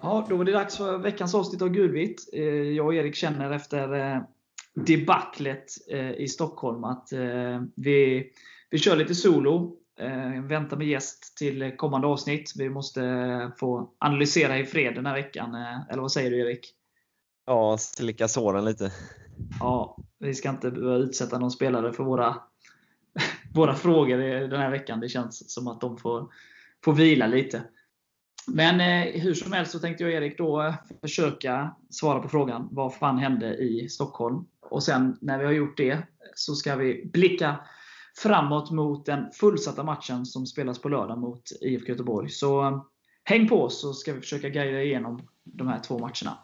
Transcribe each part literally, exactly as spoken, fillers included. Ja, då är det dags för veckans avsnitt av Gudvit. Jag och Erik känner efter debaclet i Stockholm att vi, vi kör lite solo. Väntar med gäst till kommande avsnitt. Vi måste få analysera i fred den här veckan. Eller vad säger du, Erik? Ja, slicka såren lite. Ja, vi ska inte utsätta någon spelare för våra, våra frågor den här veckan. Det känns som att de får, får vila lite. Men eh, hur som helst så tänkte jag, Erik, då försöka svara på frågan vad fan hände i Stockholm. Och sen när vi har gjort det så ska vi blicka framåt mot den fullsatta matchen som spelas på lördag mot I F K Göteborg. Så eh, häng på, så ska vi försöka guida igenom de här två matcherna.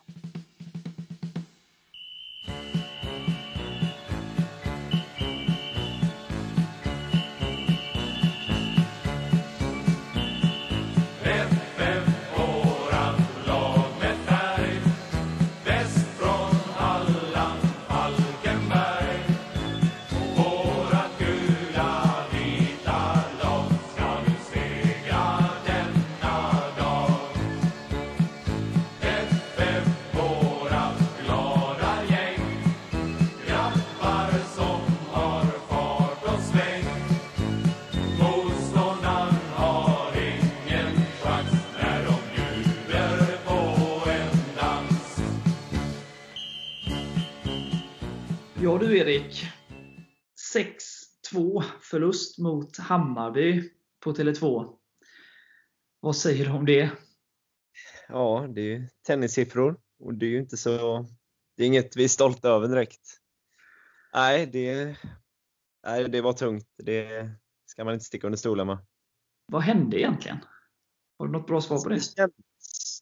Ja du, Erik, sex två förlust mot Hammarby på Tele två. Vad säger du om det? Ja, det är ju tennissiffror och det är ju inte så, det är inget vi är stolta över direkt. Nej, det, nej, det var tungt. Det ska man inte sticka under stolen med. Vad hände egentligen? Har du något bra svar på det? Det kändes,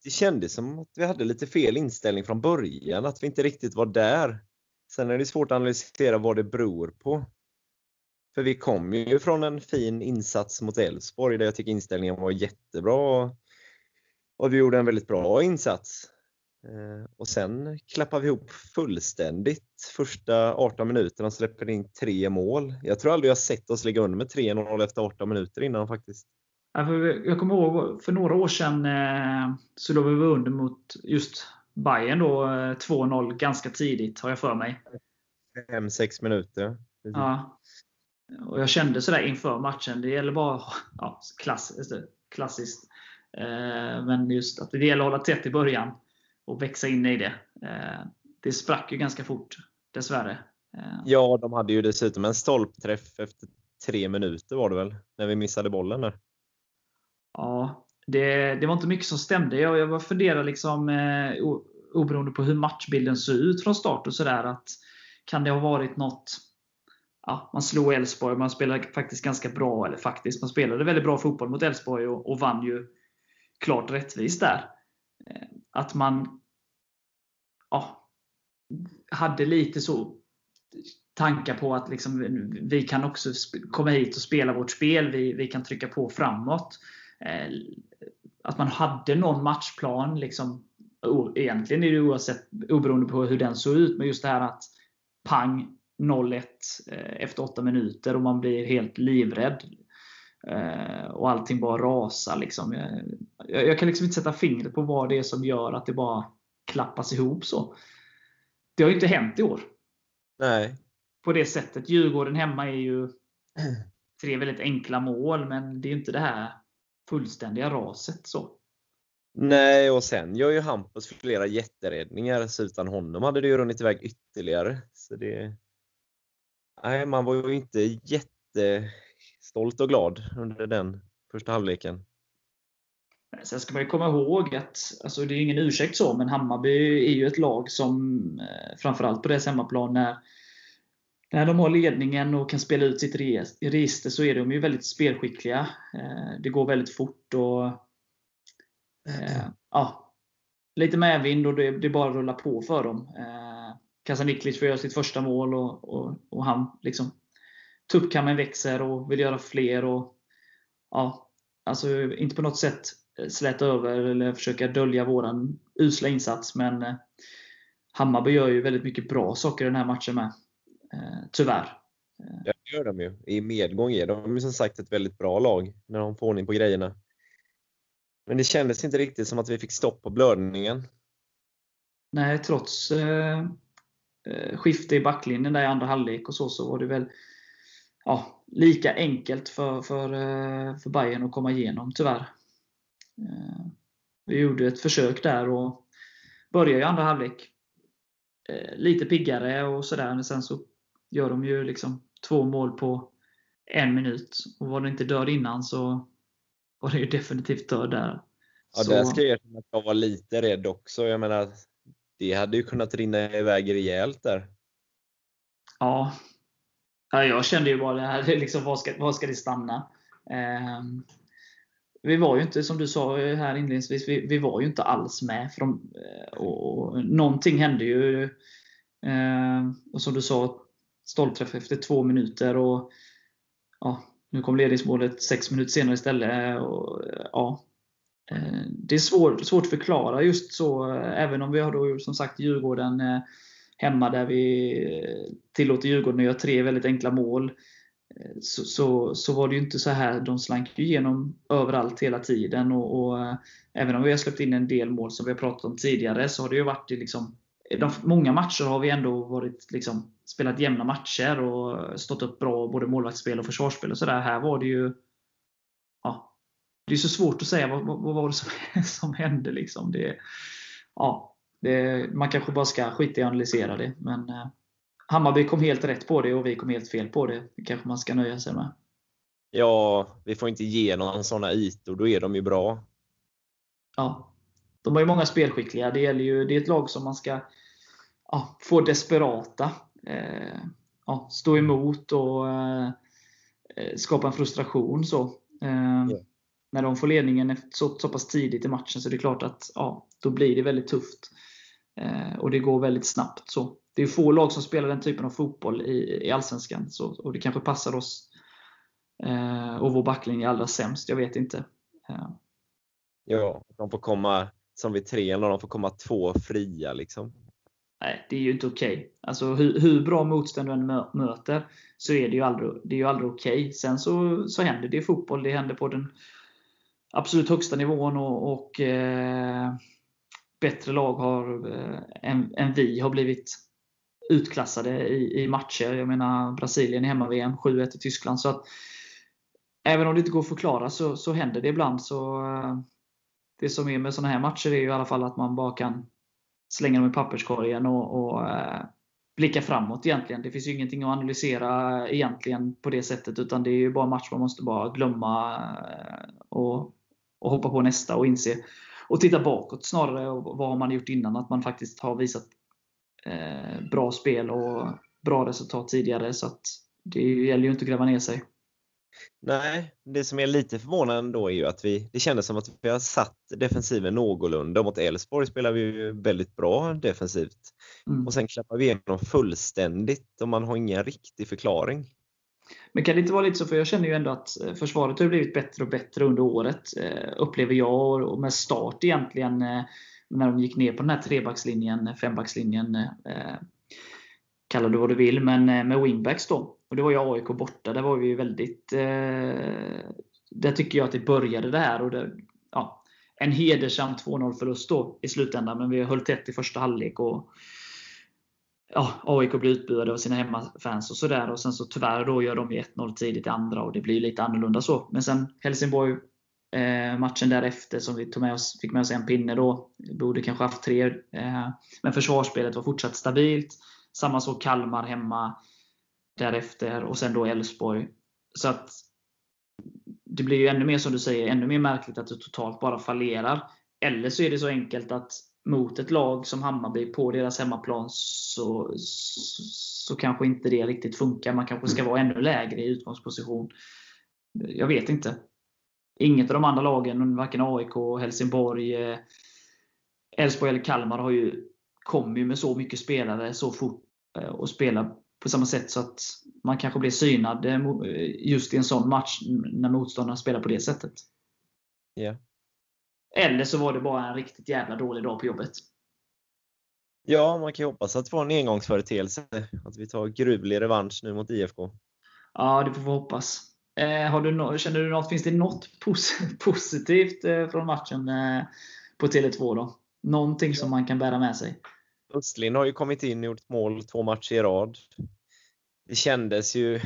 det kändes som att vi hade lite fel inställning från början, att vi inte riktigt var där. Sen är det svårt att analysera vad det beror på. För vi kom ju från en fin insats mot Älvsborg där jag tycker inställningen var jättebra. Och vi gjorde en väldigt bra insats. Och sen klappade vi ihop fullständigt. Första arton minuterna släpper in tre mål. Jag tror aldrig jag sett oss ligga under med tre noll efter arton minuter innan faktiskt. Jag kommer ihåg för några år sedan så låg vi under mot just Bayern då, två noll ganska tidigt har jag för mig. fem sex minuter. Ja. Och jag kände sådär inför matchen, det gäller bara, ja, klass, klassiskt. Men just att det gäller att hålla tätt i början och växa in i det. Det sprack ju ganska fort, dessvärre. Ja, de hade ju dessutom en stolpträff efter tre minuter var det väl, när vi missade bollen där. Ja. Det, det var inte mycket som stämde. Jag, jag funderar liksom, eh, oberoende på hur matchbilden såg ut från start och sådär, att kan det ha varit något, ja, man slog Älvsborg, man spelade faktiskt ganska bra, eller faktiskt, man spelade väldigt bra fotboll mot Älvsborg och, och vann ju klart rättvist där. Eh, att man, ja, hade lite så tankar på att liksom, vi kan också sp- komma hit och spela vårt spel, vi, vi kan trycka på framåt. Att man hade någon matchplan liksom, egentligen är det oavsett, oberoende på hur den såg ut, men just det här att pang noll ett efter åtta minuter och man blir helt livrädd och allting bara rasar liksom. jag, jag kan liksom inte sätta fingret på vad det är som gör att det bara klappas ihop så. Det har ju inte hänt i år. Nej. På det sättet. Djurgården hemma är ju tre väldigt enkla mål, men det är ju inte det här fullständiga raset så. Nej, och sen gör ju Hampus flera jätteräddningar, så utan honom hade det ju runnit iväg ytterligare. Så det, nej, man var ju inte jättestolt och glad under den första halvleken. Sen ska man ju komma ihåg att, alltså, det är ingen ursäkt så, men Hammarby är ju ett lag som framförallt på deras hemmaplan, när När de har ledningen och kan spela ut sitt register, så är de ju väldigt spelskickliga. Det går väldigt fort och eh, ja, lite medvind och det, det bara rullar på för dem. Eh, Kalle Nicklas får göra sitt första mål och, och, och han liksom, tuppkammen växer och vill göra fler. Och, ja, alltså, inte på något sätt släta över eller försöka dölja våran usla insats, men eh, Hammarby gör ju väldigt mycket bra saker i den här matchen med. Tyvärr. gör de ju. I medgång är de som sagt ett väldigt bra lag när de får ordning på grejerna. Men det kändes inte riktigt som att vi fick stopp på blödningen. Nej, trots eh, skifte i backlinjen där i andra halvlek och så, så var det väl ja, lika enkelt för, för, för Bayern att komma igenom tyvärr. Eh, vi gjorde ett försök där och började i andra halvlek. Eh, lite piggare och sådär, men sen så gör de ju liksom två mål på en minut. Och var det inte död innan så var det ju definitivt död där. Ja, så där ska jag erkänna att jag var lite rädd också. Jag menar, det hade ju kunnat rinna iväg rejält där. Ja, jag kände ju bara det här, liksom, var ska, var ska det stanna? Eh, vi var ju inte, som du sa här inledningsvis, vi, vi var ju inte alls med. För de, och, och, någonting hände ju. Eh, och som du sa, stolpträff efter två minuter och ja, nu kom ledningsmålet sex minuter senare istället. Och, ja, det är svår, svårt att förklara just så, även om vi har då som sagt Djurgården hemma där vi tillåter Djurgården att göra tre väldigt enkla mål, så, så, så var det ju inte så här. De slank ju igenom överallt hela tiden och, och även om vi har släppt in en del mål som vi har pratat om tidigare, så har det ju varit liksom, de, många matcher har vi ändå varit liksom, spelat jämna matcher och stått upp bra både målvaktsspel och försvarsspel och sådär. Här var det ju ja, det är så svårt att säga vad, vad var det som, som hände liksom. Det, ja, det, man kanske bara ska skita i att analysera det, men eh, Hammarby kom helt rätt på det och vi kom helt fel på det. Det kanske man ska nöja sig med. Ja, vi får inte ge någon sådana ytor, då är de ju bra. Ja, de har ju många spelskickliga. Det gäller ju, det är ett lag som man ska ja, få desperata. Eh, ja, stå emot och eh, skapa en frustration så. Eh, yeah. När de får ledningen så, så pass tidigt i matchen, så det är klart att ja, då blir det väldigt tufft eh, och det går väldigt snabbt så. Det är få lag som spelar den typen av fotboll i, i Allsvenskan så, och det kanske passar oss eh, och vår backlinje allra sämst, jag vet inte. eh. Ja, de får komma som vid tre eller de får komma två fria liksom. Nej, det är ju inte okej. Okay. Alltså hur, hur bra motstånd man mö, möter, så är det ju aldrig, det är ju aldrig okej. Okay. Sen så, så händer det i fotboll. Det händer på den absolut högsta nivån. Och, och eh, bättre lag har, eh, än, än vi har blivit utklassade i, i matcher. Jag menar Brasilien i hemma-V M, sju ett i Tyskland. Så att, även om det inte går att förklara, så, så händer det ibland. Så, eh, det som är med sådana här matcher är ju i alla fall att man bara kan slänga dem i papperskorgen och, och eh, blicka framåt egentligen. Det finns ju ingenting att analysera egentligen på det sättet, utan det är ju bara en match man måste bara glömma eh, och, och hoppa på nästa och inse och titta bakåt snarare, och vad har man gjort innan, att man faktiskt har visat eh, bra spel och bra resultat tidigare, så att det gäller ju inte att gräva ner sig. Nej, det som är lite förvånande då är ju att vi, det kändes som att vi har satt defensiven någorlunda. Mot Älvsborg spelar vi ju väldigt bra defensivt. Mm. Och sen klappar vi igenom fullständigt och man har ingen riktig förklaring. Men kan det inte vara lite så, för jag känner ju ändå att försvaret har blivit bättre och bättre under året, upplever jag, och med start egentligen när de gick ner på den här trebackslinjen, fembackslinjen, kallar du vad du vill, men med wingbacks då. Och det var ju A I K borta, där var vi ju väldigt eh, där tycker jag att det började det här och det, ja, en hedersam två noll förlust då i slutändan, men vi höll tätt i första halvlek och ja, A I K blev utbuade av sina hemmafans och sådär, och sen så tyvärr då gör de ju ett noll tidigt i andra och det blir lite annorlunda så. Men sen Helsingborg eh, matchen därefter som vi tog med oss, fick med oss en pinne då, borde kanske haft tre, eh, men försvarsspelet var fortsatt stabilt, samma så Kalmar hemma därefter och sen då Älvsborg. Så att det blir ju ännu mer, som du säger, ännu mer märkligt att det totalt bara fallerar. Eller så är det så enkelt att mot ett lag som Hammarby på deras hemmaplan så, så, så kanske inte det riktigt funkar. Man kanske ska vara ännu lägre i utgångsposition. Jag vet inte. Inget av de andra lagen, varken A I K, Helsingborg, Älvsborg eller Kalmar har ju kommit med så mycket spelare så fort och spelar på samma sätt, så att man kanske blir synad just i en sån match när motståndarna spelar på det sättet. Yeah. Eller så var det bara en riktigt jävla dålig dag på jobbet. Ja, man kan ju hoppas att det var en engångsföreteelse, att vi tar gruvlig revansch nu mot I F K. Ja, det får vi hoppas. Eh, har du no- känner du något, finns det något pos- positivt eh, från matchen eh, på Tele två då? Någonting som man kan bära med sig? Östlin har ju kommit in och gjort mål två matcher i rad. Det kändes ju,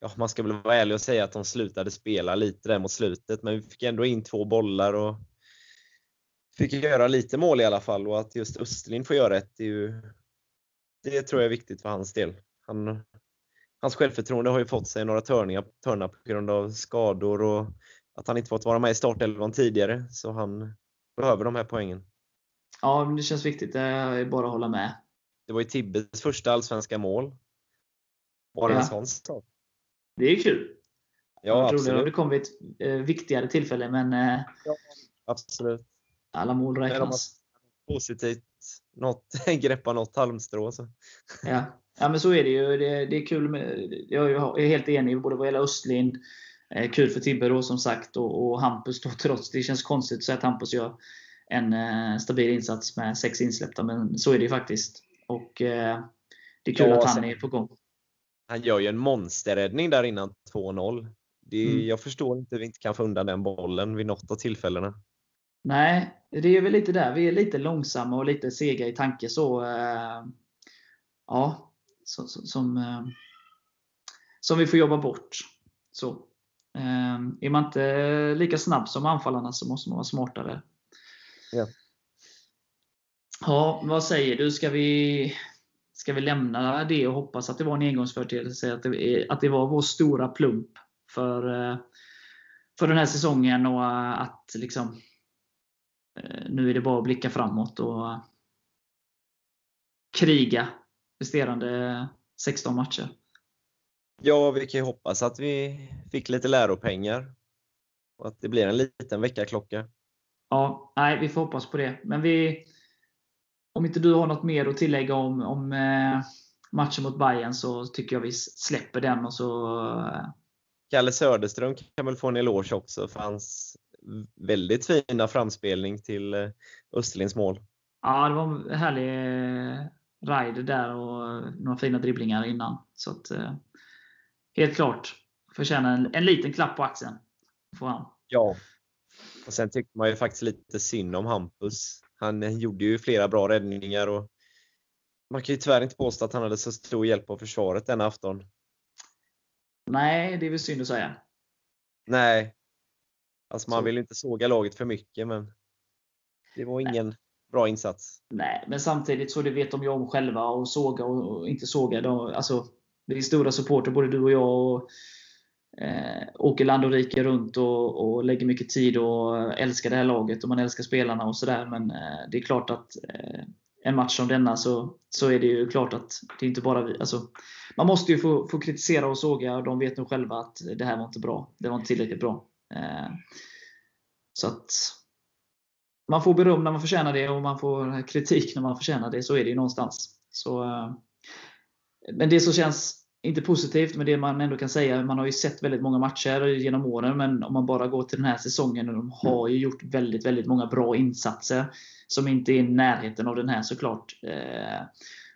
ja, man ska väl vara ärlig och säga att de slutade spela lite där mot slutet, men vi fick ändå in två bollar och fick göra lite mål i alla fall. Och att just Östlin får göra ett, det, är ju, det tror jag är viktigt för hans del. Han, hans självförtroende har ju fått sig några törningar, törnar på grund av skador och att han inte fått vara med i startelvan tidigare. Så han behöver de här poängen. Ja, det känns viktigt. Jag är bara att hålla med. Det var ju Tibbes första allsvenska mål. Bara ja. En sån start. Det är kul. Ja, jag absolut. Tror det har kommit viktigare tillfällen, men ja, absolut. Alla mål räknas. Positivt. Något, greppa något halmstrå. Så. Ja. Ja, men så är det ju. Det, det är kul. Med, jag är helt enig både vad gäller Östlin. Kul för Tibbe då, som sagt. Och, och Hampus då, trots det känns konstigt så att Hampus gör en eh, stabil insats med sex insläppta. Men så är det ju faktiskt. Och eh, det är kul ja, att han är på gång. Han gör ju en monsterräddning där innan två noll. Det, mm. Jag förstår inte hur vi inte kan få undan den bollen vid något av tillfällena. Nej, det är väl lite där. Vi är lite långsamma och lite sega i tanke. Så eh, ja, så, så, som, eh, som vi får jobba bort. Så eh, är man inte lika snabb som anfallarna så måste man vara smartare. Ja. Ja, vad säger du? Ska vi, ska vi lämna det och hoppas att det var en engångsföreteelse, att det, att det var vår stora plump för, för den här säsongen och att liksom, nu är det bara att blicka framåt och kriga resterande sexton matcher. Ja, vi kan ju hoppas att vi fick lite läropengar och att det blir en liten veckaklocka. Ja, nej, vi får hoppas på det. Men vi, om inte du har något mer att tillägga om, om eh, matchen mot Bayern, så tycker jag vi släpper den. Och så, eh. Kalle Söderström kan väl få en eloge också för hans väldigt fina framspelning till eh, Östlins mål. Ja, det var en härlig eh, ride där och några fina dribblingar innan. Så att, eh, helt klart förtjänar en, en liten klapp på axeln får han. Ja. Och sen tyckte man ju faktiskt lite synd om Hampus. Han gjorde ju flera bra räddningar och man kan ju tyvärr inte påstå att han hade så stor hjälp av försvaret denna afton. Nej, det är väl synd att säga. Nej. Alltså man så. Vill ju inte såga laget för mycket, men det var ingen Nej. Bra insats. Nej, men samtidigt så det vet de ju om själva, och såga och inte såga. De, alltså, det är stora supporter, både du och jag, och Eh, åker land och riker runt och, och lägger mycket tid och älskar det här laget och man älskar spelarna och sådär, men eh, det är klart att eh, en match som denna så, så är det ju klart att det är inte bara vi, alltså, man måste ju få, få kritisera och såga, och de vet nog själva att det här var inte bra, det var inte tillräckligt bra, eh, så att man får beröm när man förtjänar det och man får kritik när man förtjänar det, så är det ju någonstans så, eh, men det som känns inte positivt, men det man ändå kan säga, man har ju sett väldigt många matcher genom åren, men om man bara går till den här säsongen, och de har ju gjort väldigt, väldigt många bra insatser som inte är i närheten av den här, såklart.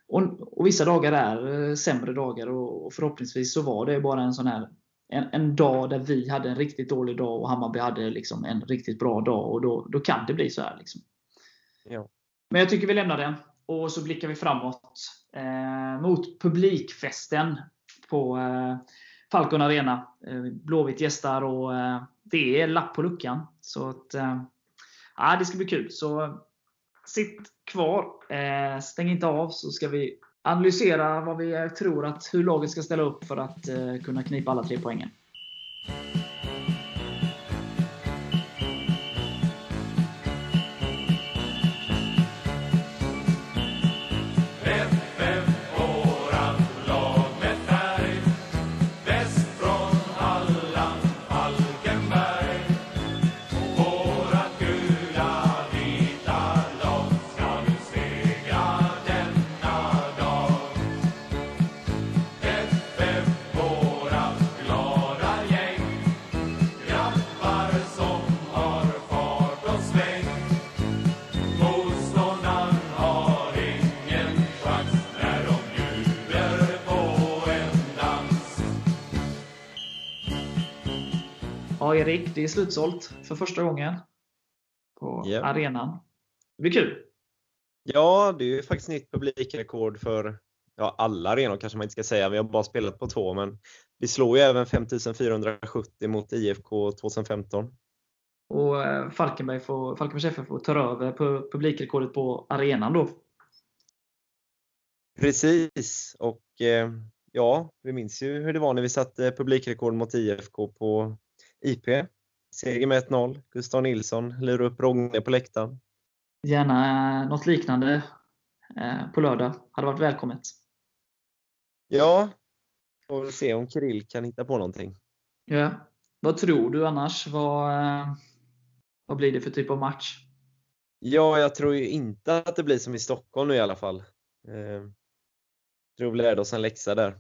Och, och vissa dagar är sämre dagar, och förhoppningsvis så var det bara en sån här en, en dag där vi hade en riktigt dålig dag och Hammarby hade liksom en riktigt bra dag, och då, då kan det bli så här liksom. Ja. Men jag tycker vi lämnar den och så blickar vi framåt eh, mot publikfesten på eh, Falcon Arena. Eh, Blåvitt gästar och eh, det är lapp på luckan. Så att, eh, ja, det ska bli kul. Så sitt kvar. Eh, stäng inte av, så ska vi analysera vad vi tror att hur laget ska ställa upp för att eh, kunna knipa alla tre poängen. Ja, Erik, det är slutsålt för första gången på yep. arenan. Det blir kul. Ja, det är ju faktiskt nytt publikrekord för ja, alla arenor kanske man inte ska säga. Vi har bara spelat på två, men vi slår ju även fem tusen fyrahundrasjuttio mot I F K tjugohundrafemton. Och Falkenberg får, Falkenbergs F F får ta över på publikrekordet på arenan då. Precis, och ja, vi minns ju hur det var när vi satte publikrekord mot I F K på I P. Seger med ett noll, Gustav Nilsson lurar upp Rogne på läktaren. Gärna något liknande på lördag, hade varit välkommet. Ja, får vi se om Kirill kan hitta på någonting. Ja, vad tror du annars? Vad, vad blir det för typ av match? Ja, jag tror ju inte att det blir som i Stockholm nu i alla fall. Eh, tror vi lärde oss en läxa där.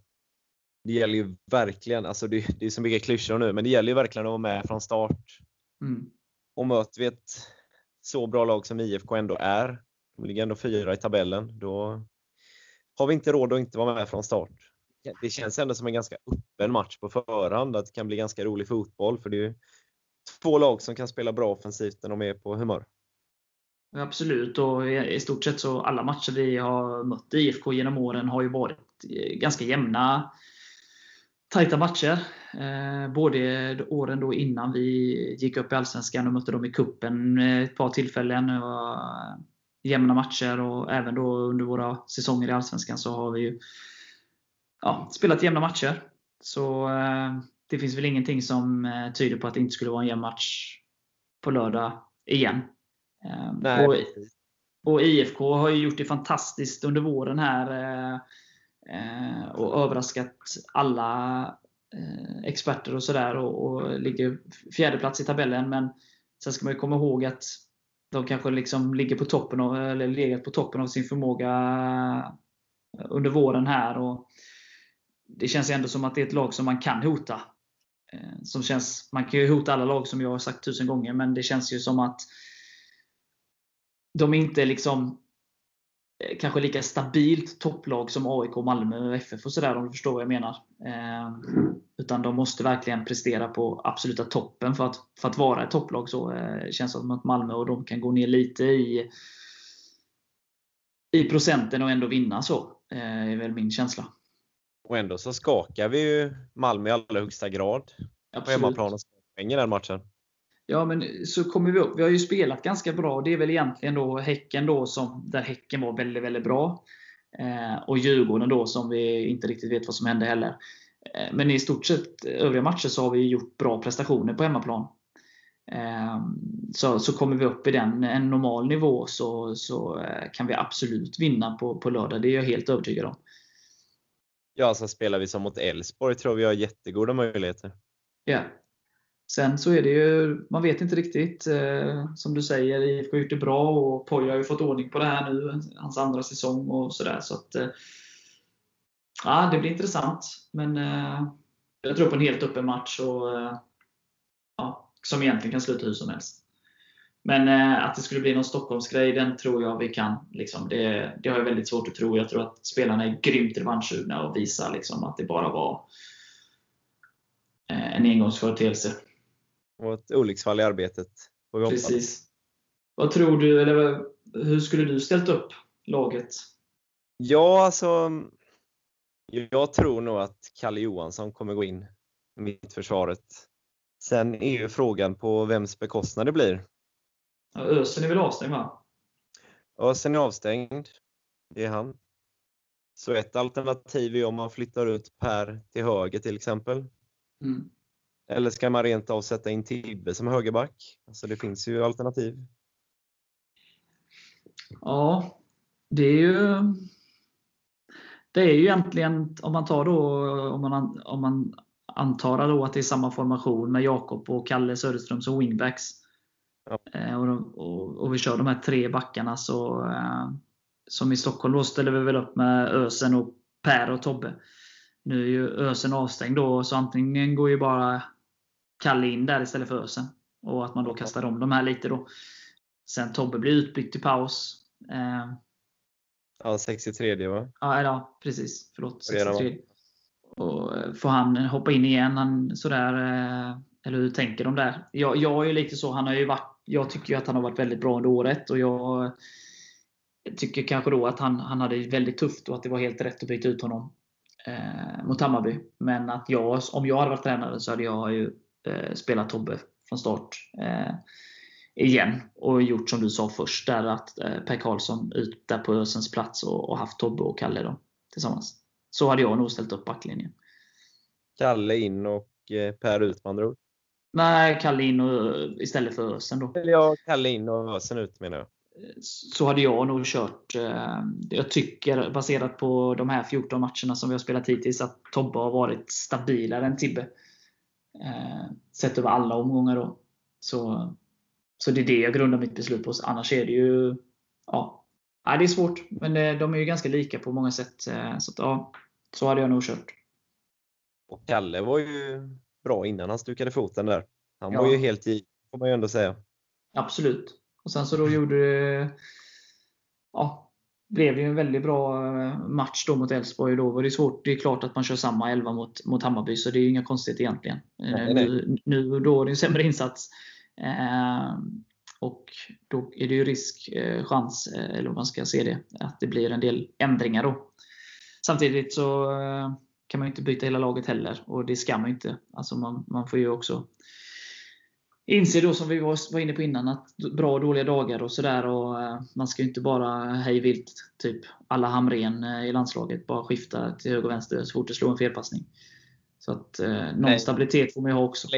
Det gäller ju verkligen, alltså det, det är så mycket klyschor nu, men det gäller ju verkligen att vara med från start. Mm. Och möter vi ett så bra lag som I F K ändå är, de ligger ändå fyra i tabellen, då har vi inte råd att inte vara med från start. Det känns ändå som en ganska öppen match på förhand, att det kan bli ganska rolig fotboll, för det är ju två lag som kan spela bra offensivt när de är på humör. Absolut, och i stort sett så alla matcher vi har mött I F K genom åren har ju varit ganska jämna, tajta matcher. Både åren då innan vi gick upp i Allsvenskan och mötte dem i cupen ett par tillfällen, och jämna matcher, och även då under våra säsonger i Allsvenskan så har vi ju ja, spelat jämna matcher. Så det finns väl ingenting som tyder på att det inte skulle vara en jämn match på lördag igen. Och, och I F K har ju gjort det fantastiskt under våren här eh, och överraskat alla eh, experter och sådär, och, och ligger fjärde plats i tabellen. Men sen ska man ju komma ihåg att de kanske liksom ligger på toppen av, eller legat på toppen av sin förmåga under våren här, och det känns ändå som att det är ett lag som man kan hota, eh, som känns, man kan ju hota alla lag som jag har sagt tusen gånger, men det känns ju som att de är inte liksom kanske lika stabilt topplag som A I K, Malmö och F F och sådär, om du förstår vad jag menar. Eh, utan de måste verkligen prestera på absoluta toppen för att, för att vara ett topplag. Så eh, känns det som att Malmö och de kan gå ner lite i, i procenten och ändå vinna, så eh, är väl min känsla. Och ändå så skakar vi ju Malmö i allra högsta grad. Absolut. På hemmaplan och spänger den matchen. Ja, men så kommer vi upp. Vi har ju spelat ganska bra, och det är väl egentligen då Häcken då som, där Häcken var väldigt, väldigt bra. Eh, och Djurgården då som vi inte riktigt vet vad som hände heller. Eh, men i stort sett övriga matcher så har vi gjort bra prestationer på hemmaplan. Eh, så, så kommer vi upp i den, en normal nivå, så, så kan vi absolut vinna på, på lördag. Det är jag helt övertygad om. Ja, så spelar vi som mot Älvsborg, tror vi har jättegoda möjligheter. Ja. Yeah. Sen så är det ju, man vet inte riktigt, eh, som du säger, I F K har gjort det bra, och Poja har ju fått ordning på det här nu, hans andra säsong och sådär. Så att, eh, ja, det blir intressant, men eh, jag tror på en helt öppen match, och, eh, ja, som egentligen kan sluta hur som helst. Men eh, att det skulle bli någon Stockholmsgrej, den tror jag vi kan. Liksom, det, det har jag väldigt svårt att tro. Jag tror att spelarna är grymt revanschugna och visar liksom, att det bara var eh, en engångsföreteelse. Och ett olycksfall i arbetet. Precis. Vad tror du, eller hur skulle du ställt upp laget? Ja, alltså jag tror nog att Kalle Johansson kommer gå in i mittförsvaret. Sen är ju frågan på vems bekostnad det blir. Ja, Ösen är väl avstängd, va? Ösen är avstängd. Det är han. Så ett alternativ är om man flyttar ut Per till höger till exempel. Mm. Eller ska man rent av sätta in Tibbe som högerback? Alltså det finns ju alternativ. Ja, det är ju det är ju egentligen, om man tar då om man om man antar då att det är samma formation med Jakob och Kalle Söderström som wingbacks. Ja. Och, de, och, och vi kör de här tre backarna, så som i Stockholm då ställer vi väl upp med Ösen och Per och Tobbe. Nu är ju Ösen avstängd då, så antingen går ju bara Kalle in där istället för Ösen, och att man då kastar om de här lite då. Sen Tobbe blir utbytt i paus. Eh. Ja, sextiotre va? Ja, ja precis. Förlåt, sextiotre. Och får han hoppa in igen, han sådär eh, Eller hur tänker de där? Jag, jag är ju lite så, han har ju varit, jag tycker ju att han har varit väldigt bra under året. Och jag tycker kanske då att han, han hade väldigt tufft och att det var helt rätt att byta ut honom eh, mot Hammarby. Men att jag, om jag hade varit tränare så hade jag ju eh, spelat Tobbe från start eh, igen. Och gjort som du sa först där, att eh, Per Karlsson ut där på Ösens plats och, och haft Tobbe och Kalle då, tillsammans. Så hade jag nog ställt upp backlinjen. Kalle in och eh, Per ut med andra ord. Nej, Kalle in och, istället för Ösen då. Eller jag Kalle in och Ösen ut menar jag. Så hade jag nog kört. Jag tycker baserat på de här fjorton matcherna som vi har spelat hittills att Tobbe har varit stabilare än Tibbe sett över alla omgångar då. Så, så det är det jag grundar mitt beslut på. Annars är det ju ja, ja det är svårt. Men de är ju ganska lika på många sätt. Så att, ja, så hade jag nog kört. Och Kalle var ju bra innan han stukade foten där. Han ja. var ju helt i, får man ju ändå säga. Absolut. Och sen så då gjorde det, ja, blev ju en väldigt bra match då mot Älvsborg. Då var det svårt. Det är klart att man kör samma elva mot, mot Hammarby, så det är ju inga konstigt egentligen. Nej, nej. Nu, nu då är det en sämre insats. Eh, och då är det ju risk, eh, chans, eh, eller om man ska se det, att det blir en del ändringar då. Samtidigt så eh, kan man ju inte byta hela laget heller. Och det ska man ju inte. Alltså man, man får ju också inser då, som vi var inne på innan, att bra och dåliga dagar och sådär. Och man ska ju inte bara hej vilt, typ alla Hamren i landslaget, bara skifta till höger och vänster så fort det slår en felpassning. Så att eh, någon stabilitet får man ju ha också.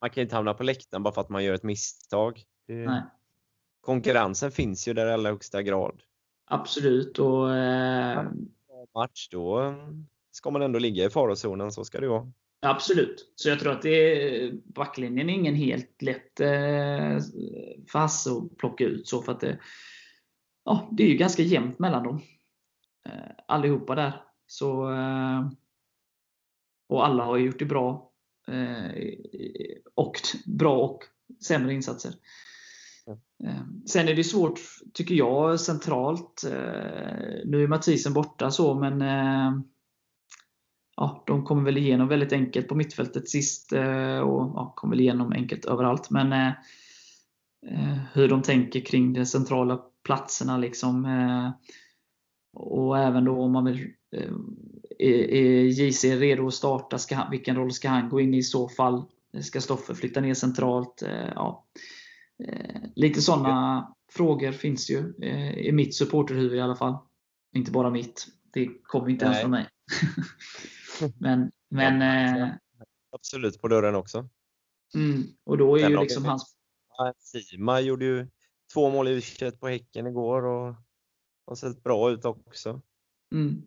Man kan inte hamna på läktaren bara för att man gör ett misstag. Nej. Konkurrensen finns ju där i allra högsta grad. Absolut. Och eh, match då ska man ändå ligga i farozonen, så ska det vara. Absolut. Så jag tror att det är, backlinjen är ingen helt lätt eh, fast att plocka ut så, för att det, ja, det är ju ganska jämnt mellan dem eh, allihopa där. Så eh, och alla har ju gjort det bra eh, och bra och sämre insatser. Eh, sen är det svårt tycker jag centralt. Eh, nu är Mathisen borta så, men eh, ja, de kommer väl igenom väldigt enkelt på mittfältet sist och ja, kommer väl igenom enkelt överallt. Men eh, hur de tänker kring de centrala platserna liksom, eh, och även då om man vill eh, är, är J C redo att starta, ska han, vilken roll ska han gå in i i så fall? Ska Stoffe flytta ner centralt? Eh, ja. eh, lite sådana mm. frågor finns ju eh, i mitt supporterhuvud i alla fall. Inte bara mitt. Det kommer inte ens från mig. Men, men ja, absolut på dörren också. Mm, och då är den ju liksom hans Sima gjorde ju två mål i på Häcken igår och har sett bra ut också. Mm.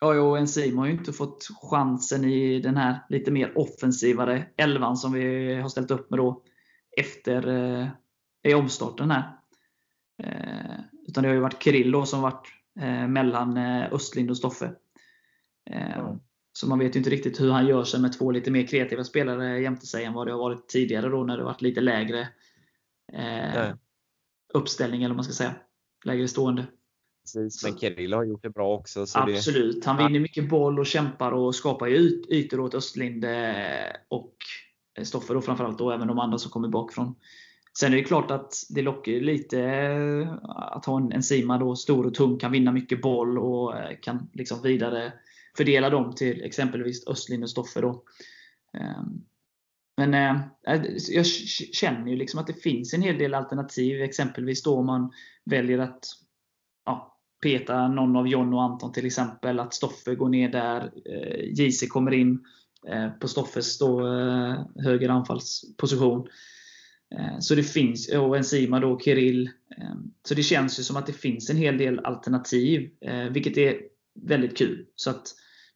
Ja, och en Sima har ju inte fått chansen i den här lite mer offensivare elvan som vi har ställt upp med då efter eh, i omstarten här. Eh, utan det har ju varit Kirill då, som varit eh, mellan eh, Östlin och Stoffe. Mm. Så man vet ju inte riktigt hur han gör sig med två lite mer kreativa spelare jämte sig än vad det har varit tidigare då, när det varit lite lägre eh, uppställning, eller vad man ska säga, lägre stående. Precis, men Kirill har gjort det bra också så. Absolut, det... han vinner mycket boll och kämpar och skapar ju yt- ytor åt Östlind och Stoffer då framförallt då, även de andra som kommer bakifrån. Sen är det klart att det lockar lite att ha en, en Sima då, stor och tung, kan vinna mycket boll och kan liksom vidare fördela dem till exempelvis Östlin och Stoffer då. Men jag känner ju liksom att det finns en hel del alternativ. Exempelvis då man väljer att ja, peta någon av John och Anton till exempel. Att Stoffer går ner där. J C kommer in på Stoffers då, höger anfallsposition. Så det finns, och Enzima då, Kirill. Så det känns ju som att det finns en hel del alternativ. Vilket är väldigt kul. Så att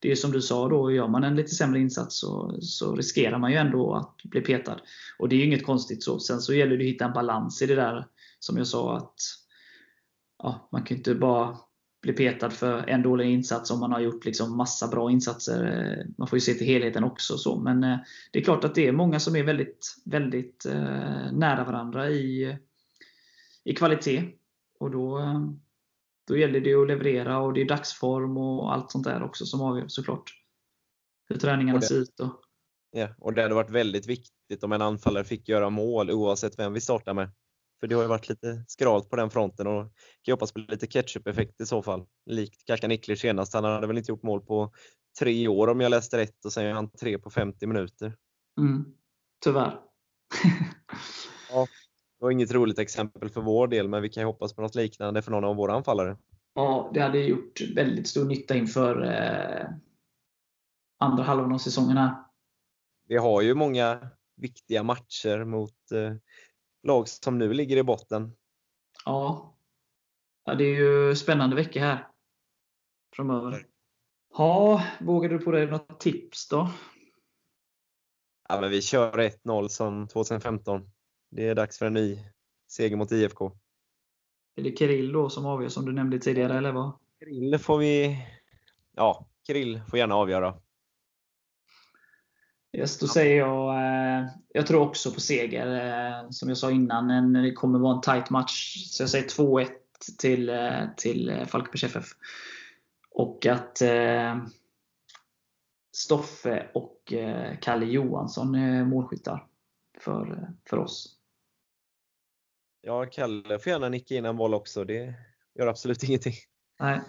det är som du sa då, gör man en lite sämre insats så, så riskerar man ju ändå att bli petad. Och det är ju inget konstigt så. Sen så gäller det att hitta en balans i det där. Som jag sa att ja, man kan inte bara bli petad för en dålig insats om man har gjort liksom massa bra insatser. Man får ju se till helheten också. Så. Men det är klart att det är många som är väldigt, väldigt nära varandra i, i kvalitet. Och då... Då gäller det att leverera, och det är dagsform och allt sånt där också som avgör såklart hur träningarna ser ut. Och... Ja, och det hade varit väldigt viktigt om en anfallare fick göra mål oavsett vem vi startar med. För det har ju varit lite skralt på den fronten och jag hoppas på lite ketchup-effekt i så fall. Likt Kalle Nicklas senast, han hade väl inte gjort mål på tre år om jag läste rätt och sen gör han tre på femtio minuter. Mm, tyvärr. Ja, det var inget roligt exempel för vår del, men vi kan ju hoppas på något liknande för någon av våra anfallare. Ja, det hade gjort väldigt stor nytta inför eh, andra halvan av säsongen här. Vi har ju många viktiga matcher mot eh, lag som nu ligger i botten. Ja. Ja, det är ju spännande veckor här framöver. Ja, vågar du på dig något tips då? Ja, men vi kör ett noll som tjugohundrafemton. Det är dags för en ny seger mot I F K. Är det Kirill då som avgör som du nämnde tidigare eller vad? Kirill får vi Ja, Kirill får gärna avgöra. Just då säger jag, jag tror också på seger, som jag sa innan, men det kommer vara en tight match. Så jag säger två ett till, till Falkenbergs F F. Och att Stoffe och Calle Johansson är målskyttar för, för oss. Ja, Calle får gärna nicka in en boll också, det gör absolut ingenting. Nej.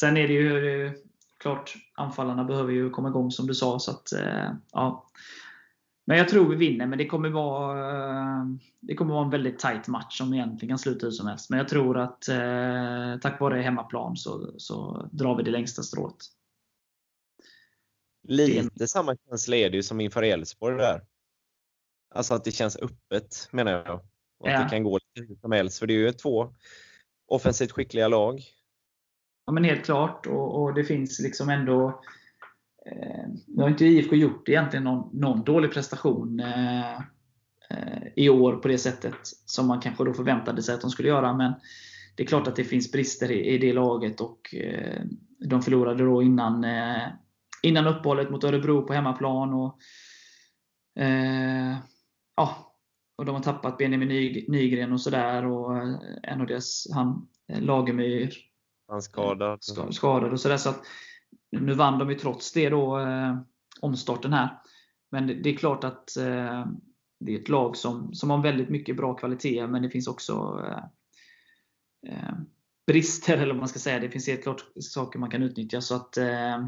Sen är det ju... klart, anfallarna behöver ju komma igång som du sa, så att, eh, ja. Men jag tror vi vinner, men det kommer vara det kommer vara en väldigt tight match som egentligen slutar hur som helst. Men jag tror att eh, tack vare hemmaplan så, så drar vi det längsta strået. Lite det... samma känsla är det ju som inför Älvsborg där. Alltså att det känns öppet, menar jag. Och att ja. Det kan gå lite som helst, för det är ju två offensivt skickliga lag. Ja, men helt klart, och, och det finns liksom ändå eh, nu har inte I F K gjort egentligen någon, någon dålig prestation eh, eh, i år på det sättet som man kanske då förväntade sig att de skulle göra, men det är klart att det finns brister i, i det laget och eh, de förlorade då innan, eh, innan uppehållet mot Örebro på hemmaplan och eh, ja, och de har tappat Benjamin Ny, Nygren och sådär, och en av deras han, Lagemyr Han skadad. skadad och sådär, så att nu vann de ju trots det då eh, omstarten här. Men det, det är klart att eh, det är ett lag som, som har väldigt mycket bra kvalitet, men det finns också eh, eh, brister, eller vad man ska säga. Det finns helt klart saker man kan utnyttja, så att eh,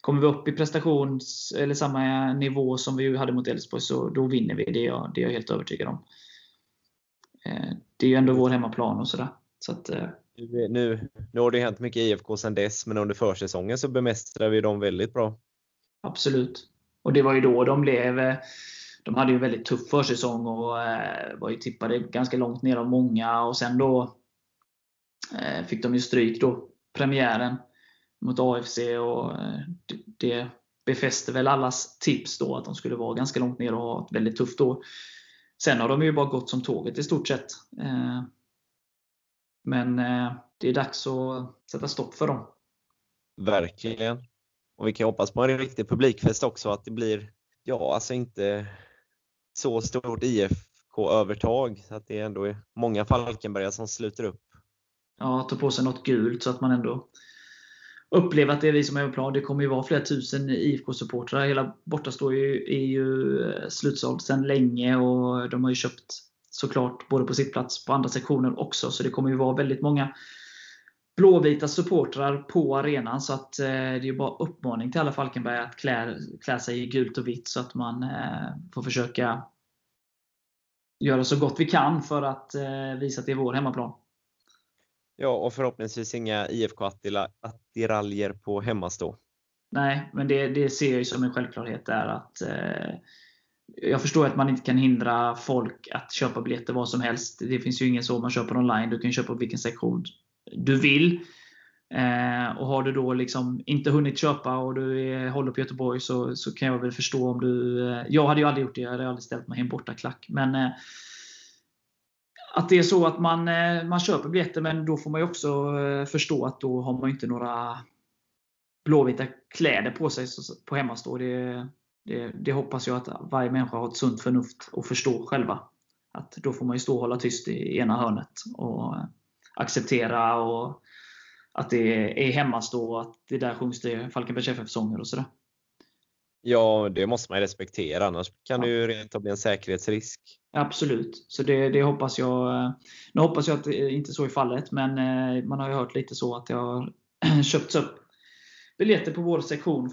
kommer vi upp i prestations eller samma nivå som vi hade mot Älvsborg, så då vinner vi, det är jag, det är jag helt övertygad om. Eh, det är ju ändå vår hemmaplan och sådär, så att eh, Nu, nu har det hänt mycket I F K sedan dess, men under försäsongen så bemästrar vi dem väldigt bra. Absolut. Och det var ju då de blev, de hade ju en väldigt tuff försäsong och var ju tippade ganska långt ner av många. Och sen då fick de ju stryk då, premiären mot A I F K, och det befäste väl allas tips då att de skulle vara ganska långt ner och ha ett väldigt tufft år. Sen har de ju bara gått som tåget i stort sett. Men eh, det är dags att sätta stopp för dem. Verkligen. Och vi kan hoppas på en riktig publikfest också, att det blir ja, alltså inte så stort I F K-övertag, så att det ändå är många Falkenbergare som sluter upp. Ja, ta på sig något gult så att man ändå upplever att det är vi som är på plan. Det kommer ju vara flera tusen I F K-supportrar. Hela borta står ju, är ju slutsåld sedan länge, och de har ju köpt såklart både på sitt plats på andra sektionen också, så det kommer ju vara väldigt många blåvita supportrar på arenan, så att eh, det är ju bara uppmaning till alla Falkenberg att klä, klä sig i gult och vitt, så att man eh, får försöka göra så gott vi kan för att eh, visa att det är vår hemmaplan. Ja, och förhoppningsvis inga I F K-attiraljer på hemmastå. Nej, men det, det ser jag ju som en självklarhet där, att eh, jag förstår att man inte kan hindra folk att köpa biljetter vad som helst. Det finns ju ingen så man köper online. Du kan köpa vilken sektion du vill. Eh, och har du då liksom inte hunnit köpa och du är, håller på Göteborg, så, så kan jag väl förstå om du... Eh, jag hade ju aldrig gjort det. Jag hade aldrig ställt mig en borta klack. Men eh, att det är så att man, eh, man köper biljetter, men då får man ju också eh, förstå att då har man inte några blåvita kläder på sig så, på hemmastå. Det Det, det hoppas jag att varje människa har ett sunt förnuft och förstår själva. Att då får man ju stå och hålla tyst i ena hörnet och acceptera och att det är hemmastå och att det där sjungs det Falkenbergs F F-sånger och sådär. Ja, det måste man respektera, annars kan ja. det ju rent av bli en säkerhetsrisk. Absolut, så det, det hoppas jag. Nu hoppas jag att det inte så är fallet, men man har ju hört lite så att det har köpts upp biljetter på vår sektion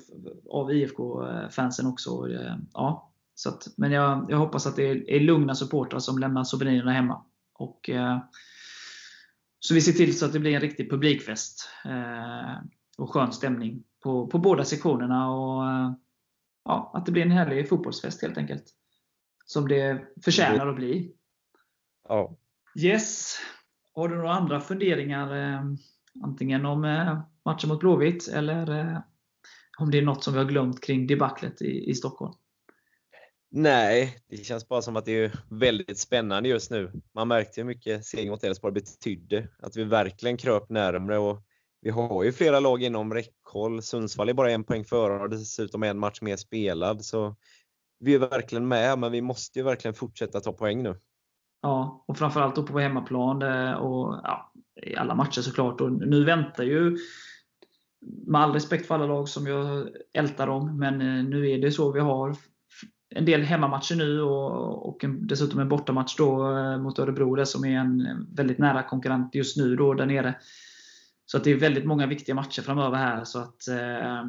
av I F K-fansen också. Ja, så att, men jag, jag hoppas att det är lugna supportrar som lämnar souvenirerna hemma. Och, så vi ser till så att det blir en riktig publikfest och skön stämning på, på båda sektionerna. Och ja, att det blir en härlig fotbollsfest helt enkelt. Som det förtjänar att bli. Ja. Yes. Har du några andra funderingar? Eh, antingen om eh, matchen mot Blåvitt. Eller eh, om det är något som vi har glömt kring debaclet i, i Stockholm. Nej. Det känns bara som att det är väldigt spännande just nu. Man märkte hur mycket segern mot Älvsborg betydde. Att vi verkligen kröp närmare. Och vi har ju flera lag inom räckhåll. Sundsvall är bara en poäng före och dessutom en match mer spelad. Så vi är verkligen med, men vi måste ju verkligen fortsätta ta poäng nu. Ja, och framförallt då på hemmaplan och ja, i alla matcher såklart. Och nu väntar ju, med all respekt för alla lag som jag ältar om, men nu är det så vi har en del hemmamatcher nu och, och en, dessutom en bortamatch då mot Örebro där, som är en väldigt nära konkurrent just nu då där nere. Så att det är väldigt många viktiga matcher framöver här, så att eh,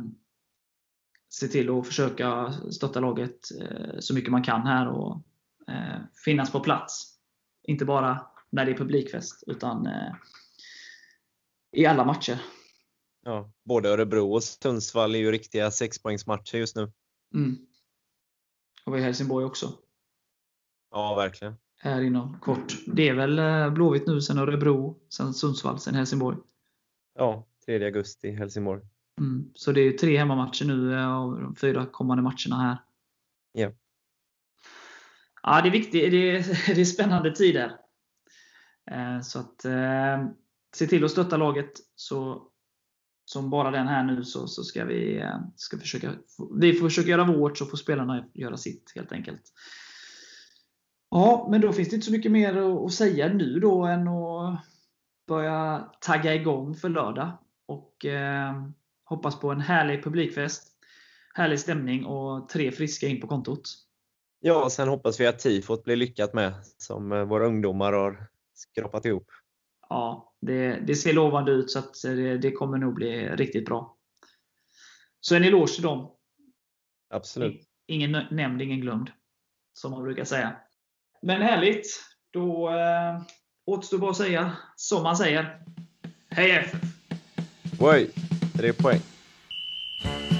se till att försöka stötta laget eh, så mycket man kan här och eh, finnas på plats. Inte bara när det är publikfest, utan eh, i alla matcher. Ja, både Örebro och Sundsvall är ju riktiga sexpoängsmatcher just nu. Mm. Och i Helsingborg också. Ja, verkligen. Här inom kort. Det är väl Blåvitt nu, sen Örebro, sen Sundsvall, sen Helsingborg. Ja, tredje augusti Helsingborg. Mm, så det är ju tre hemmamatcher nu av de fyra kommande matcherna här. Ja. Ja, det är viktigt. Det är, det är spännande tider. Så att se till att stötta laget så som bara den här nu, så, så ska vi ska försöka vi får försöka göra vårt, så får spelarna göra sitt helt enkelt. Ja, men då finns det inte så mycket mer att säga nu då än att börja tagga igång för lördag. Och eh, hoppas på en härlig publikfest. Härlig stämning och tre friska in på kontot. Ja, och sen hoppas vi att tifot blir lyckat med. Som våra ungdomar har skrapat ihop. Ja, det, det ser lovande ut, så att det, det kommer nog bli riktigt bra. Så en eloge till dem. Absolut. Ingen nämnd, ingen glömd. Som man brukar säga. Men härligt. Då... Eh, återstår bara att säga, som man säger. Hej F F! Oj, tre poäng.